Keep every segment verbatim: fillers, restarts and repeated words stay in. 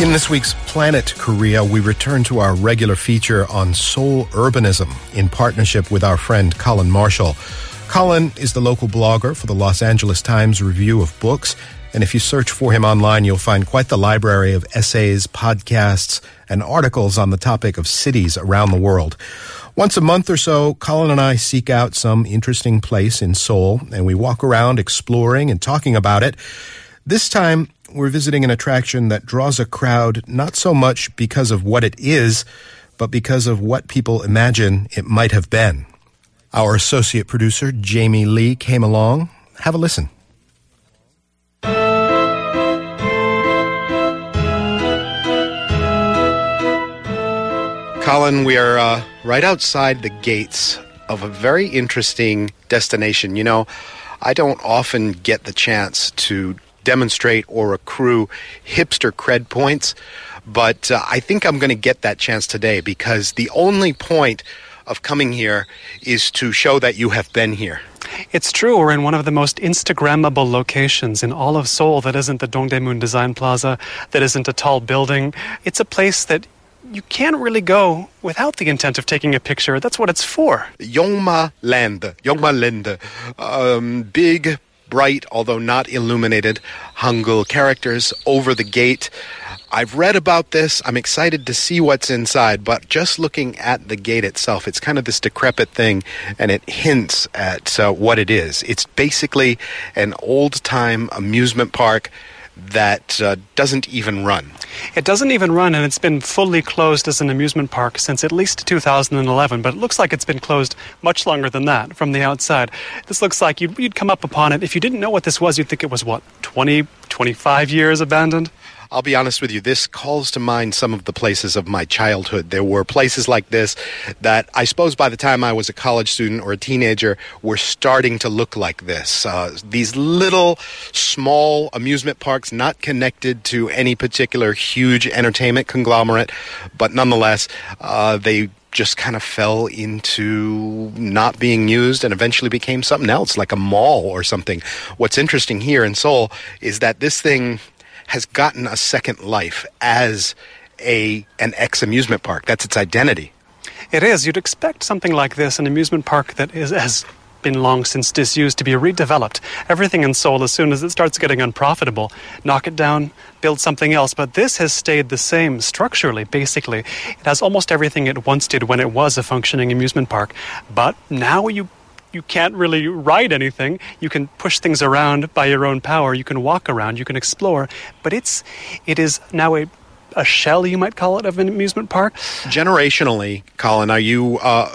In this week's Planet Korea, we return to our regular feature on Seoul urbanism in partnership with our friend Colin Marshall. Colin is the local blogger for the Los Angeles Times Review of Books, and if you search for him online, you'll find quite the library of essays, podcasts, and articles on the topic of cities around the world. Once a month or so, Colin and I seek out some interesting place in Seoul, and we walk around exploring and talking about it. This time, we're visiting an attraction that draws a crowd not so much because of what it is, but because of what people imagine it might have been. Our associate producer, Jamie Lee, came along. Have a listen. Colin, we are uh, right outside the gates of a very interesting destination. You know, I don't often get the chance to demonstrate or accrue hipster cred points, but uh, I think I'm going to get that chance today, because the only point of coming here is to show that you have been here. It's true. We're in one of the most Instagrammable locations in all of Seoul. That isn't the Dongdaemun Design Plaza. That isn't a tall building. It's a place that you can't really go without the intent of taking a picture. That's what it's for. Yongma Land, Yongma Land, um, big, bright, although not illuminated, Hangul characters over the gate. I've read about this. I'm excited to see what's inside, but just looking at the gate itself, it's kind of this decrepit thing, and it hints at uh, what it is. It's basically an old-time amusement park that uh, doesn't even run. It doesn't even run, and it's been fully closed as an amusement park since at least two thousand eleven, but it looks like it's been closed much longer than that from the outside. This looks like you'd, you'd come up upon it. If you didn't know what this was, you'd think it was, what, twenty, twenty-five years abandoned? I'll be honest with you, this calls to mind some of the places of my childhood. There were places like this that I suppose by the time I was a college student or a teenager were starting to look like this. Uh, these little, small amusement parks, not connected to any particular huge entertainment conglomerate, but nonetheless, uh, they just kind of fell into not being used and eventually became something else, like a mall or something. What's interesting here in Seoul is that this thing has gotten a second life as a an ex-amusement park. That's its identity. It is. You'd expect something like this, an amusement park that is, has been long since disused, to be redeveloped. Everything in Seoul, as soon as it starts getting unprofitable, knock it down, build something else. But this has stayed the same structurally, basically. It has almost everything it once did when it was a functioning amusement park. But now you You can't really ride anything. You can push things around by your own power. You can walk around. You can explore. But it's, it is now a, a shell, you might call it, of an amusement park. Generationally, Colin, are you uh,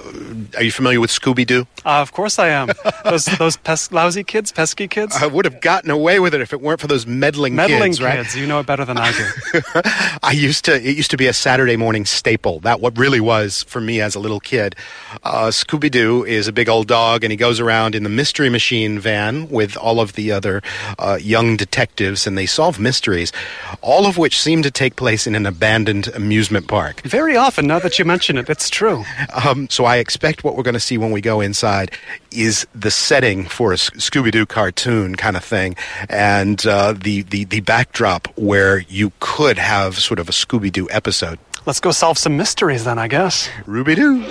are you familiar with Scooby-Doo? Uh, of course I am. Those those pes- lousy kids, pesky kids. I would have gotten away with it if it weren't for those meddling, meddling kids. Meddling kids. Right? You know it better than I do. I used to. It used to be a Saturday morning staple. That what really was for me as a little kid. Uh, Scooby-Doo is a big old dog, and he goes around in the Mystery Machine van with all of the other uh, young detectives, and they solve mysteries, all of which seem to take place in an abandoned amusement park. Very often, now that you mention it, it's true. Um, so I expect what we're going to see when we go inside is the setting for a Scooby-Doo cartoon kind of thing, and uh, the, the, the backdrop where you could have sort of a Scooby-Doo episode. Let's go solve some mysteries then, I guess. Ruby-Doo.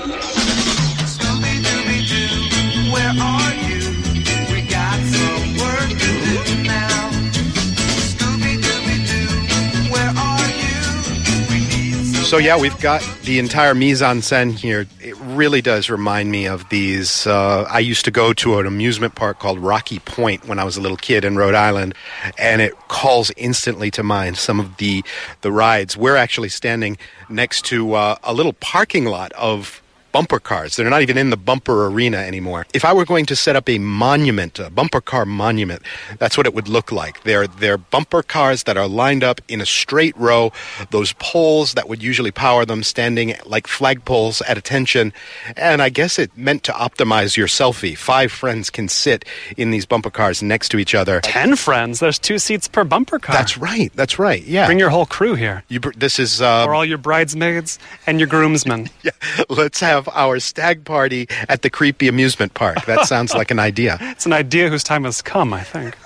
So yeah, we've got the entire mise-en-scène here. It really does remind me of these. Uh, I used to go to an amusement park called Rocky Point when I was a little kid in Rhode Island, and it calls instantly to mind some of the, the rides. We're actually standing next to uh, a little parking lot of bumper cars. They're not even in the bumper arena anymore. If I were going to set up a monument, a bumper car monument, that's what it would look like. They're, they're bumper cars that are lined up in a straight row, those poles that would usually power them standing like flagpoles at attention. And I guess it meant to optimize your selfie. Five friends can sit in these bumper cars next to each other. Ten friends? There's two seats per bumper car. That's right. That's right. Yeah. Bring your whole crew here. You br- this is... Uh, or all your bridesmaids and your groomsmen. Yeah. Let's have have our stag party at the creepy amusement park. That sounds like an idea. It's an idea whose time has come, I think.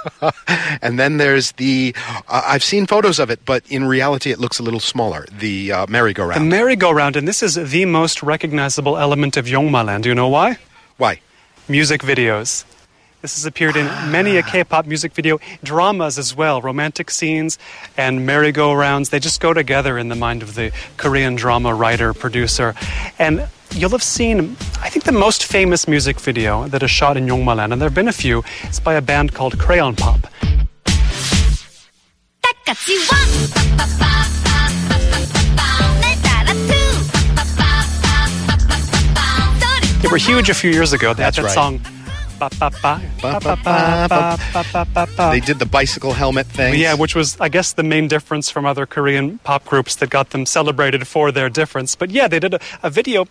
And then there's the, uh, I've seen photos of it, but in reality it looks a little smaller, the uh, merry-go-round. The merry-go-round, and this is the most recognizable element of Yongma Land. Do you know why? Why? Music videos. This has appeared in many a K-pop music video, dramas as well, romantic scenes and merry-go-rounds. They just go together in the mind of the Korean drama writer, producer. And you'll have seen, I think, the most famous music video that is shot in Yongma Land, and there have been a few. It's by a band called Crayon Pop. They were huge a few years ago. They had that right. song... Ba, ba, ba. Ba, ba, ba, ba, ba, ba, ba. They did the bicycle helmet thing. Yeah, which was, I guess, the main difference from other Korean pop groups that got them celebrated for their difference. But yeah, they did a, a video,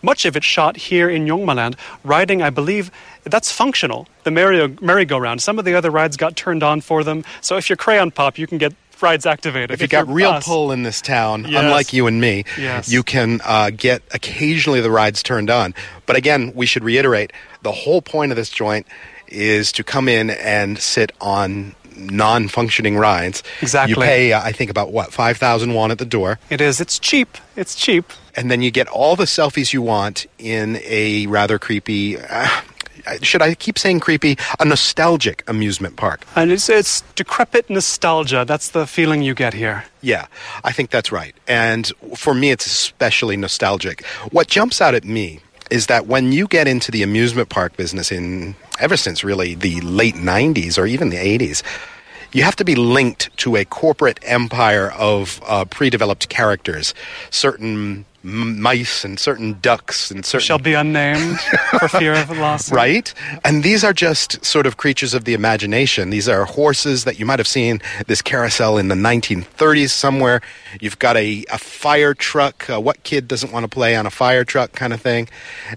much of it shot here in Yongma Land, riding, I believe, that's functional, the merry, merry-go-round. Some of the other rides got turned on for them. So if you're Crayon Pop, you can get rides activated. If, if you got real us. pull in this town, yes. unlike you and me, yes. you can uh, get occasionally the rides turned on. But again, we should reiterate, the whole point of this joint is to come in and sit on non-functioning rides. Exactly. You pay, uh, I think, about, what, five thousand won at the door. It is. It's cheap. It's cheap. And then you get all the selfies you want in a rather creepy... Uh, Should I keep saying creepy? A nostalgic amusement park. And it's, it's decrepit nostalgia. That's the feeling you get here. Yeah, I think that's right. And for me, it's especially nostalgic. What jumps out at me is that when you get into the amusement park business in, ever since really, the late nineties or even the eighties, you have to be linked to a corporate empire of uh, pre-developed characters, certain... mice and certain ducks and certain... Shall be unnamed for fear of loss. Right? And these are just sort of creatures of the imagination. These are horses that you might have seen this carousel in the nineteen thirties somewhere. You've got a, a fire truck. Uh, what kid doesn't want to play on a fire truck kind of thing?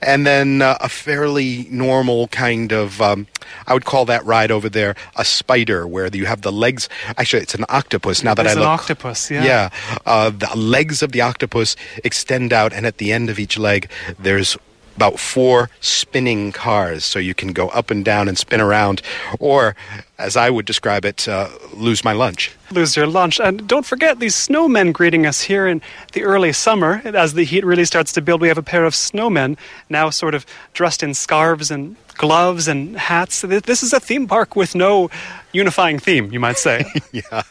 And then uh, a fairly normal kind of... Um, I would call that ride over there a spider, where you have the legs... Actually, it's an octopus now that it's I look... It's an octopus, yeah. Yeah. Uh, the legs of the octopus extend out, and at the end of each leg there's about four spinning cars, so you can go up and down and spin around, or as I would describe it, uh, lose my lunch. Lose your lunch. And don't forget these snowmen greeting us here in the early summer. As the heat really starts to build, we have a pair of snowmen now sort of dressed in scarves and gloves and hats. This is a theme park with no unifying theme, you might say. Yeah.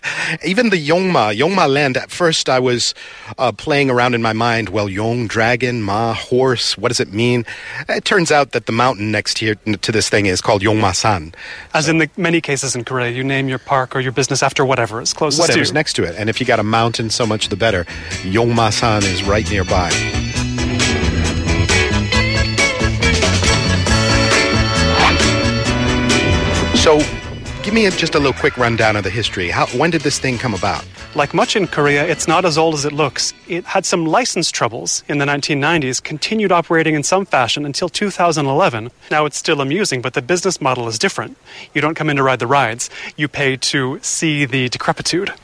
Even the Yongma, Yongma Land, at first I was uh, playing around in my mind, well, Yong, dragon, Ma, horse, what does it mean? It turns out that the mountain next here to this thing is called Yongma San. As so. in the many cases in Korea, you name your park or your business after whatever is closest to. Whatever's next to it. And if you got a mountain, so much the better. Yongma San is right nearby. So, give me a, just a little quick rundown of the history. How, when did this thing come about? Like much in Korea, it's not as old as it looks. It had some license troubles in the nineteen nineties, continued operating in some fashion until two thousand eleven. Now it's still amusing, but the business model is different. You don't come in to ride the rides. You pay to see the decrepitude.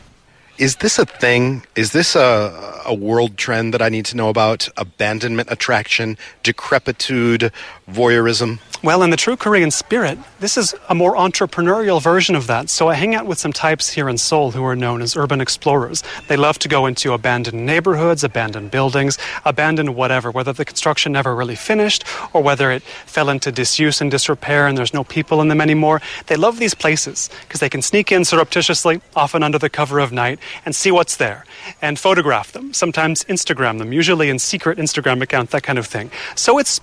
Is this a thing? Is this a, a world trend that I need to know about? Abandonment attraction, decrepitude, voyeurism? Well, in the true Korean spirit, this is a more entrepreneurial version of that. So I hang out with some types here in Seoul who are known as urban explorers. They love to go into abandoned neighborhoods, abandoned buildings, abandoned whatever, whether the construction never really finished or whether it fell into disuse and disrepair and there's no people in them anymore. They love these places because they can sneak in surreptitiously, often under the cover of night, and see what's there and photograph them, sometimes Instagram them, usually in secret Instagram accounts, that kind of thing. So it's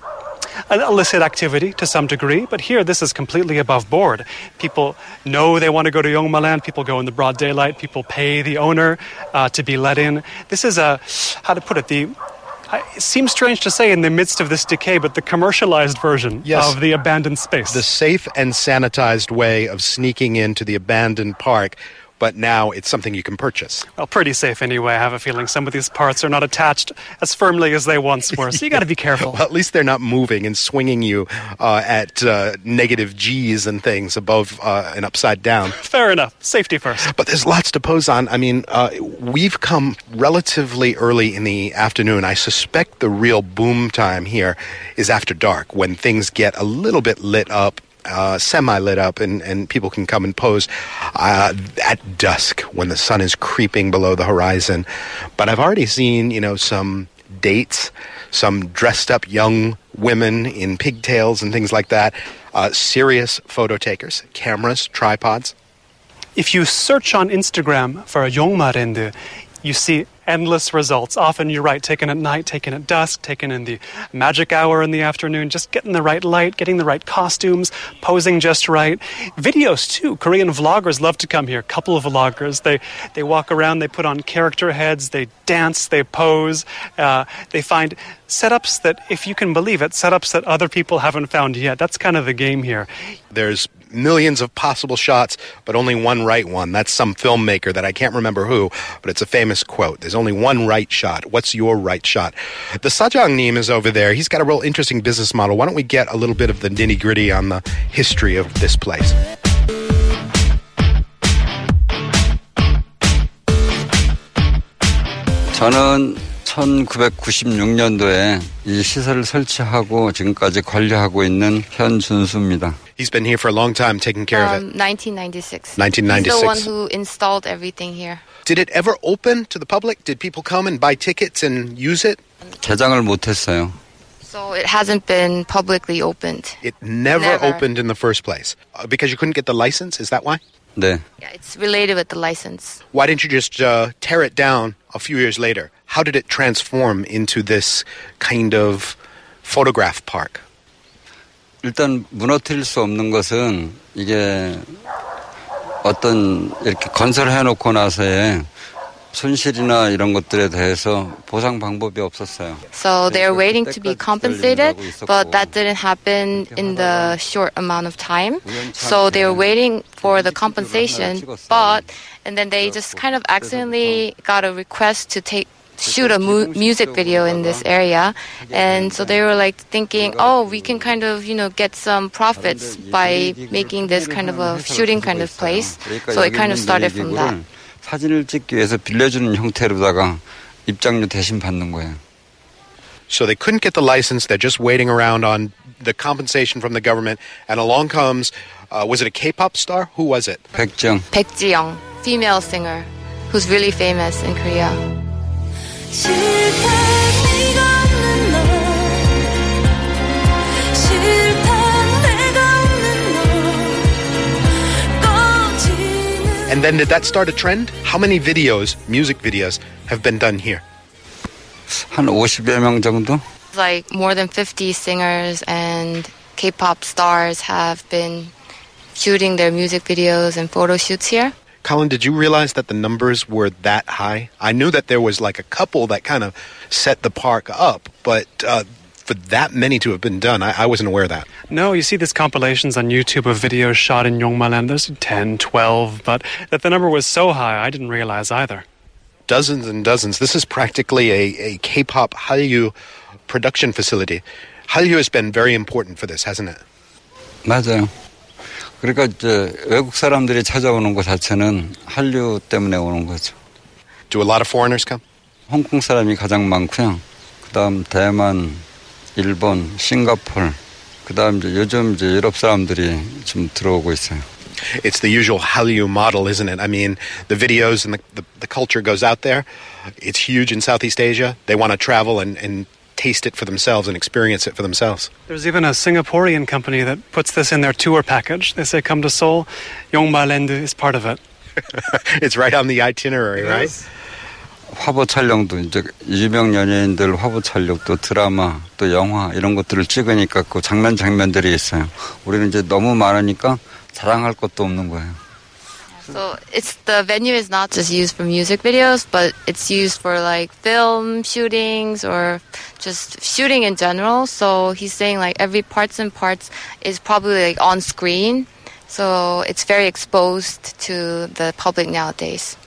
an illicit activity to some degree, but here this is completely above board. People know they want to go to Yongma Land, people go in the broad daylight, people pay the owner uh, to be let in. This is a, how to put it, the... It seems strange to say in the midst of this decay, but the commercialized version yes. of the abandoned space. The safe and sanitized way of sneaking into the abandoned park but now it's something you can purchase. Well, pretty safe anyway. I have a feeling some of these parts are not attached as firmly as they once were, so you got to be careful. Well, at least they're not moving and swinging you uh, at uh, negative G's and things above uh, and upside down. Fair enough. Safety first. But there's lots to pose on. I mean, uh, we've come relatively early in the afternoon. I suspect the real boom time here is after dark, when things get a little bit lit up, Uh, semi-lit up, and, and people can come and pose uh, at dusk when the sun is creeping below the horizon. But I've already seen, you know, some dates, some dressed-up young women in pigtails and things like that, uh, serious photo takers, cameras, tripods. If you search on Instagram for a Yongma Land, you see endless results. Often you're right, taken at night, taken at dusk, taken in the magic hour in the afternoon, just getting the right light, getting the right costumes, posing just right. Videos, too. Korean vloggers love to come here. Couple of vloggers. They they walk around, they put on character heads, they dance, they pose. Uh, they find setups that, if you can believe it, setups that other people haven't found yet. That's kind of the game here. There's millions of possible shots, but only one right one. That's some filmmaker that I can't remember who, but it's a famous quote. There's only one right shot. What's your right shot? The Sajang Nim is over there. He's got a real interesting business model. Why don't we get a little bit of the nitty-gritty on the history of this place? 저는 천구백구십육 년도에 이 시설을 설치하고 지금까지 관리하고 있는 현준수입니다. He's been here for a long time, taking care um, of it. nineteen ninety-six. nineteen ninety-six. He's the one who installed everything here. Did it ever open to the public? Did people come and buy tickets and use it? 개장을 못했어요. So it hasn't been publicly opened. It never, never opened in the first place. Uh, because you couldn't get the license? Is that why? Yeah. Yeah, it's related with the license. Why didn't you just uh, tear it down a few years later? How did it transform into this kind of photograph park? 일단 무너뜨릴 수 없는 것은 이게 어떤 이렇게 건설해 놓고 나서의 손실이나 이런 것들에 대해서 보상 방법이 없었어요. So they're waiting to be compensated, but that didn't happen in the short amount of time. So they were waiting for the compensation, but and then they just kind of accidentally got a request to take shoot a mu- music video in this area, and so they were like thinking, oh, we can kind of, you know, get some profits by making this kind of a shooting kind of place. So it kind of started from that. 사진을 찍기 위해서 빌려주는 형태로다가 입장료 대신 받는 거예요. So they couldn't get the license. They're just waiting around on the compensation from the government, and along comes, uh, was it a K-pop star? Who was it? 백지영. 백지영, female singer, who's really famous in Korea. And then did that start a trend? How many videos, music videos, have been done here? 한 오십여 명 정도? Like more than fifty singers and K-pop stars have been shooting their music videos and photo shoots here. Colin, did you realize that the numbers were that high? I knew that there was like a couple that kind of set the park up, but uh, for that many to have been done, I, I wasn't aware of that. No, you see these compilations on YouTube of videos shot in Yongma Land. There's ten, twelve, but that the number was so high, I didn't realize either. Dozens and dozens. This is practically a, a K-pop Hallyu production facility. Hallyu has been very important for this, hasn't it? 맞아요. 그러니까 이제 외국 사람들이 찾아오는 거 자체는 한류 때문에 오는 거죠. Do a lot of foreigners come? 홍콩 사람이 가장 많고요. 그다음 대만, 일본, 싱가포르. 그다음 이제 요즘 이제 유럽 사람들이 좀 들어오고 있어요. It's the usual Hallyu model, isn't it? I mean, the videos and the, the, the culture goes out there. It's huge in Southeast Asia. They want to travel and, and taste it for themselves and experience it for themselves. There's even a Singaporean company that puts this in their tour package. They say, come to Seoul, Yongma Land is part of it. It's right on the itinerary, right? Yes. 화보 촬영도 이제 유명 연예인들 화보 촬영 또 드라마 또 영화 이런 것들을 찍으니까 그 장면 장면들이 있어요. 우리는 이제 너무 많으니까 자랑할 것도 없는 거예요. So it's the venue is not just used for music videos, but it's used for like film shootings or just shooting in general. So he's saying like every parts and parts is probably like on screen. So it's very exposed to the public nowadays.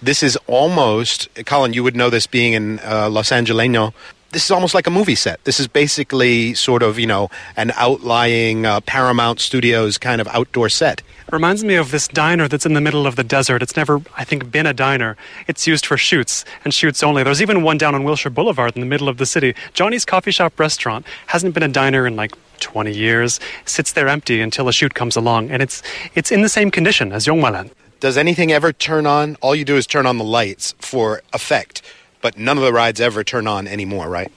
This is almost, Colin, you would know this being in uh, Los Angeleno, this is almost like a movie set. This is basically sort of, you know, an outlying uh, Paramount Studios kind of outdoor set. It reminds me of this diner that's in the middle of the desert. It's never, I think, been a diner. It's used for shoots, and shoots only. There's even one down on Wilshire Boulevard in the middle of the city. Johnny's Coffee Shop Restaurant hasn't been a diner in like twenty years. Sits there empty until a shoot comes along, and it's it's in the same condition as Yongma Land. Does anything ever turn on? All you do is turn on the lights for effect, but none of the rides ever turn on anymore, right?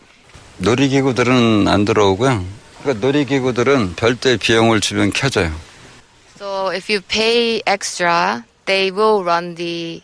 놀이기구들은 안 들어오고요. 그러니까 놀이기구들은 별도의 비용을 주면 켜져요. So if you pay extra, they will run the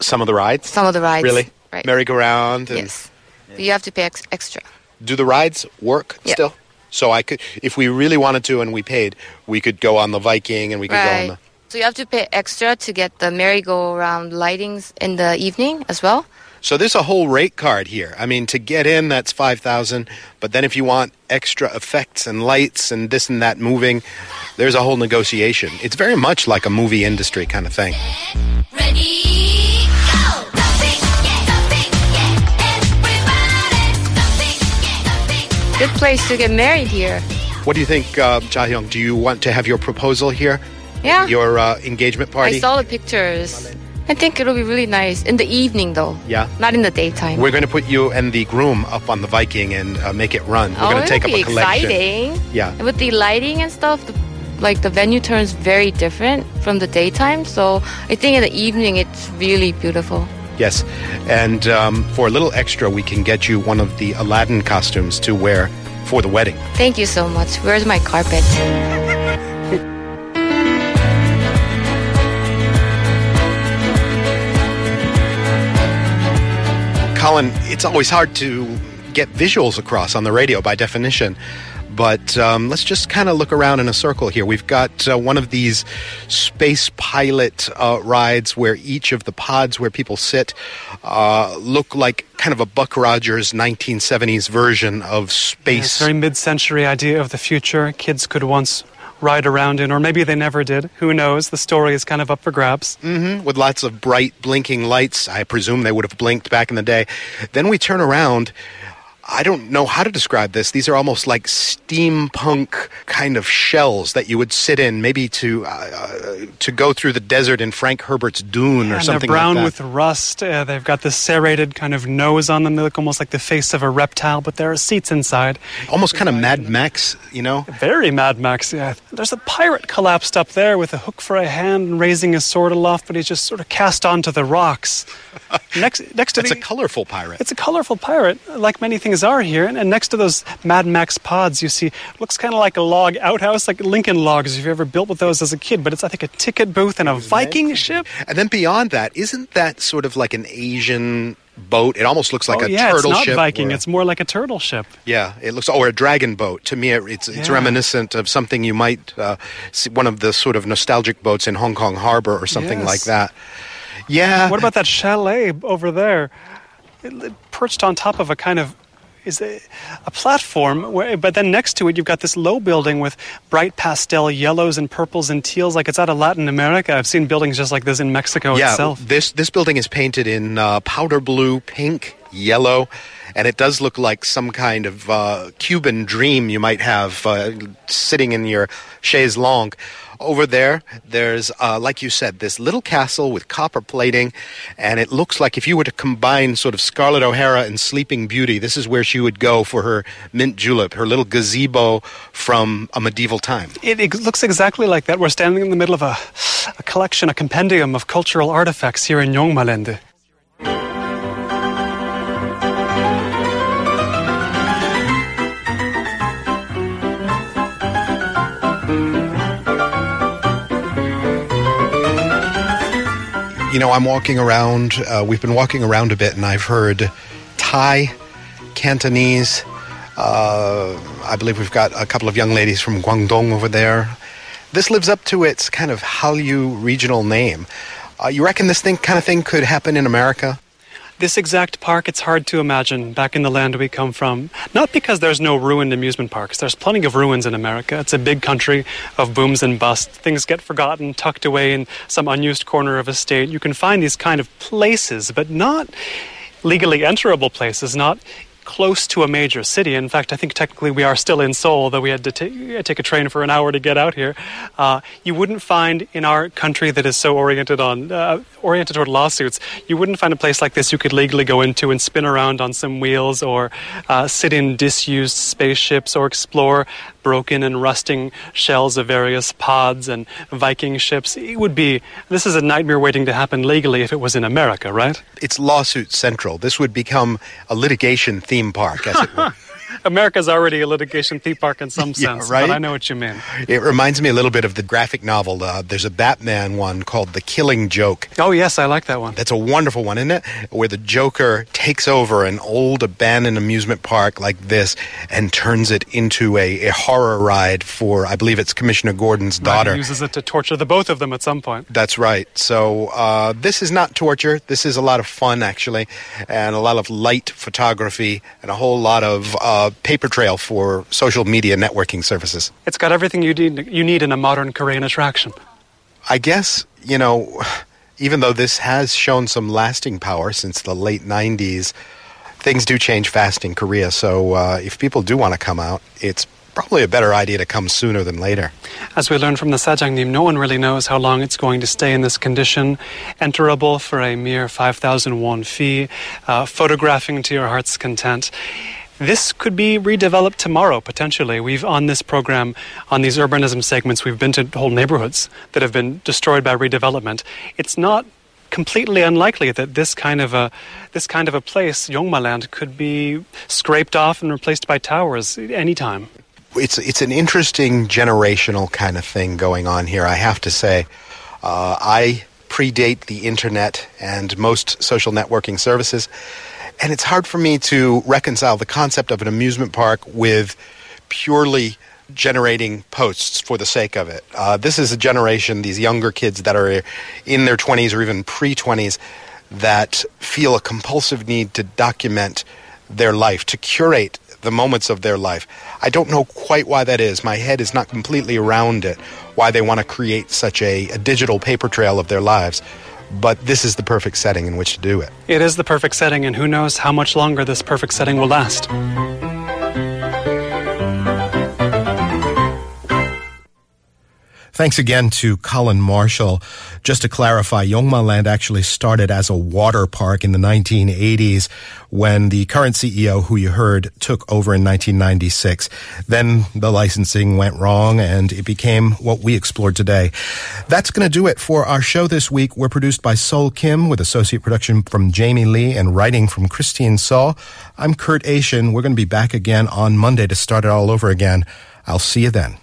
some of the rides. Some of the rides, really? Right. Merry-go-round. And... Yes, but you have to pay ex- extra. Do the rides work yeah. still? So I could, if we really wanted to, and we paid, we could go on the Viking, and we could right. go on the. So you have to pay extra to get the merry-go-round lightings in the evening as well. So there's a whole rate card here. I mean, to get in, that's five thousand dollars. But then if you want extra effects and lights and this and that moving, there's a whole negotiation. It's very much like a movie industry kind of thing. Ready, go! Good place to get married here. What do you think, uh, Jahyung? Do you want to have your proposal here? Yeah. Your uh, engagement party? I saw the pictures. I think it'll be really nice. In the evening, though. Yeah. Not in the daytime. We're going to put you and the groom up on the Viking and uh, make it run. We're oh, going to take up a collection. Exciting. Yeah. And with the lighting and stuff, the, like the venue turns very different from the daytime. So I think in the evening, it's really beautiful. Yes, and um, for a little extra, we can get you one of the Aladdin costumes to wear for the wedding. Thank you so much. Where's my carpet? Colin, it's always hard to get visuals across on the radio by definition. But um, let's just kind of look around in a circle here. We've got uh, one of these space pilot uh, rides where each of the pods where people sit uh, look like kind of a Buck Rogers nineteen seventies version of space. Yes, very mid-century idea of the future kids could once ride around in, or maybe they never did. Who knows? The story is kind of up for grabs. Mm-hmm. With lots of bright blinking lights. I presume they would have blinked back in the day. Then we turn around. I don't know how to describe this. These are almost like steampunk kind of shells that you would sit in, maybe to uh, uh, to go through the desert in Frank Herbert's Dune yeah, or something like that. And they're brown with rust. Uh, they've got this serrated kind of nose on them. They look almost like the face of a reptile, but there are seats inside. Almost kind of Mad Max, you know? Very Mad Max, yeah. There's a pirate collapsed up there with a hook for a hand and raising his sword aloft, but he's just sort of cast onto the rocks. Next, next to It's a colorful pirate. It's a colorful pirate, like many things are here, and, and next to those Mad Max pods you see looks kind of like a log outhouse, like Lincoln Logs if you ever built with those as a kid, but it's I think a ticket booth and a Viking ship. And then beyond that, isn't that sort of like an Asian boat? It almost looks like oh, a yeah, turtle ship. Yeah, it's not Viking, or, it's more like a turtle ship. Yeah, it looks, or a dragon boat. To me, it, it's it's yeah. reminiscent of something you might, uh, see, one of the sort of nostalgic boats in Hong Kong Harbor or something yes. like that. Yeah. What about that chalet over there? It, it perched on top of a kind of is a, a platform, where, but then next to it you've got this low building with bright pastel yellows and purples and teals, like it's out of Latin America. I've seen buildings just like this in Mexico yeah, itself. Yeah, this, this building is painted in uh, powder blue, pink, yellow, and it does look like some kind of uh, Cuban dream you might have uh, sitting in your chaise longue. Over there, there's, uh, like you said, this little castle with copper plating, and it looks like if you were to combine sort of Scarlett O'Hara and Sleeping Beauty, this is where she would go for her mint julep, her little gazebo from a medieval time. It, it looks exactly like that. We're standing in the middle of a, a collection, a compendium of cultural artifacts here in Yongma Land. You know, I'm walking around, uh, we've been walking around a bit, and I've heard Thai, Cantonese, uh, I believe we've got a couple of young ladies from Guangdong over there. This lives up to its kind of Hallyu regional name. Uh, you reckon this thing kind of thing could happen in America? This exact park, it's hard to imagine back in the land we come from. Not because there's no ruined amusement parks. There's plenty of ruins in America. It's a big country of booms and busts. Things get forgotten, tucked away in some unused corner of a state. You can find these kind of places, but not legally enterable places, not close to a major city. In fact, I think technically we are still in Seoul, though we had to t- take a train for an hour to get out here. Uh, you wouldn't find in our country that is so oriented on uh, oriented toward lawsuits, you wouldn't find a place like this you could legally go into and spin around on some wheels or uh, sit in disused spaceships or explore broken and rusting shells of various pods and Viking ships. It would be, this is a nightmare waiting to happen legally if it was in America, right? It's lawsuit central. This would become a litigation theme park, as it were. America's already a litigation theme park in some sense, yeah, right? But I know what you mean. It reminds me a little bit of the graphic novel. Uh, there's a Batman one called The Killing Joke. Oh, yes, I like that one. That's a wonderful one, isn't it? Where the Joker takes over an old abandoned amusement park like this and turns it into a, a horror ride for, I believe it's Commissioner Gordon's daughter. Right, he uses it to torture the both of them at some point. That's right. So uh, this is not torture. This is a lot of fun, actually, and a lot of light photography and a whole lot of... Uh, paper trail for social media networking services. It's got everything you need, you need in a modern Korean attraction. I guess, you know, even though this has shown some lasting power since the late nineties, things do change fast in Korea. So uh, if people do want to come out, it's probably a better idea to come sooner than later. As we learned from the Sajangnim, no one really knows how long it's going to stay in this condition. Enterable for a mere five thousand won fee, uh, photographing to your heart's content. This could be redeveloped tomorrow, potentially. We've, on this program, on these urbanism segments, we've been to whole neighborhoods that have been destroyed by redevelopment. It's not completely unlikely that this kind of a this kind of a place, Yongma Land, could be scraped off and replaced by towers any time. It's, it's an interesting generational kind of thing going on here, I have to say. Uh, I predate the internet and most social networking services. And it's hard for me to reconcile the concept of an amusement park with purely generating posts for the sake of it. Uh, this is a generation, these younger kids that are in their twenties or even pre-twenties, that feel a compulsive need to document their life, to curate the moments of their life. I don't know quite why that is. My head is not completely around it, why they want to create such a, a digital paper trail of their lives. But this is the perfect setting in which to do it. It is the perfect setting, and who knows how much longer this perfect setting will last. Thanks again to Colin Marshall. Just to clarify, Yongma Land actually started as a water park in the nineteen eighties when the current C E O, who you heard, took over in nineteen ninety-six. Then the licensing went wrong and it became what we explored today. That's going to do it for our show this week. We're produced by Sol Kim with associate production from Jamie Lee and writing from Christine Saw. I'm Kurt Aishin. We're going to be back again on Monday to start it all over again. I'll see you then.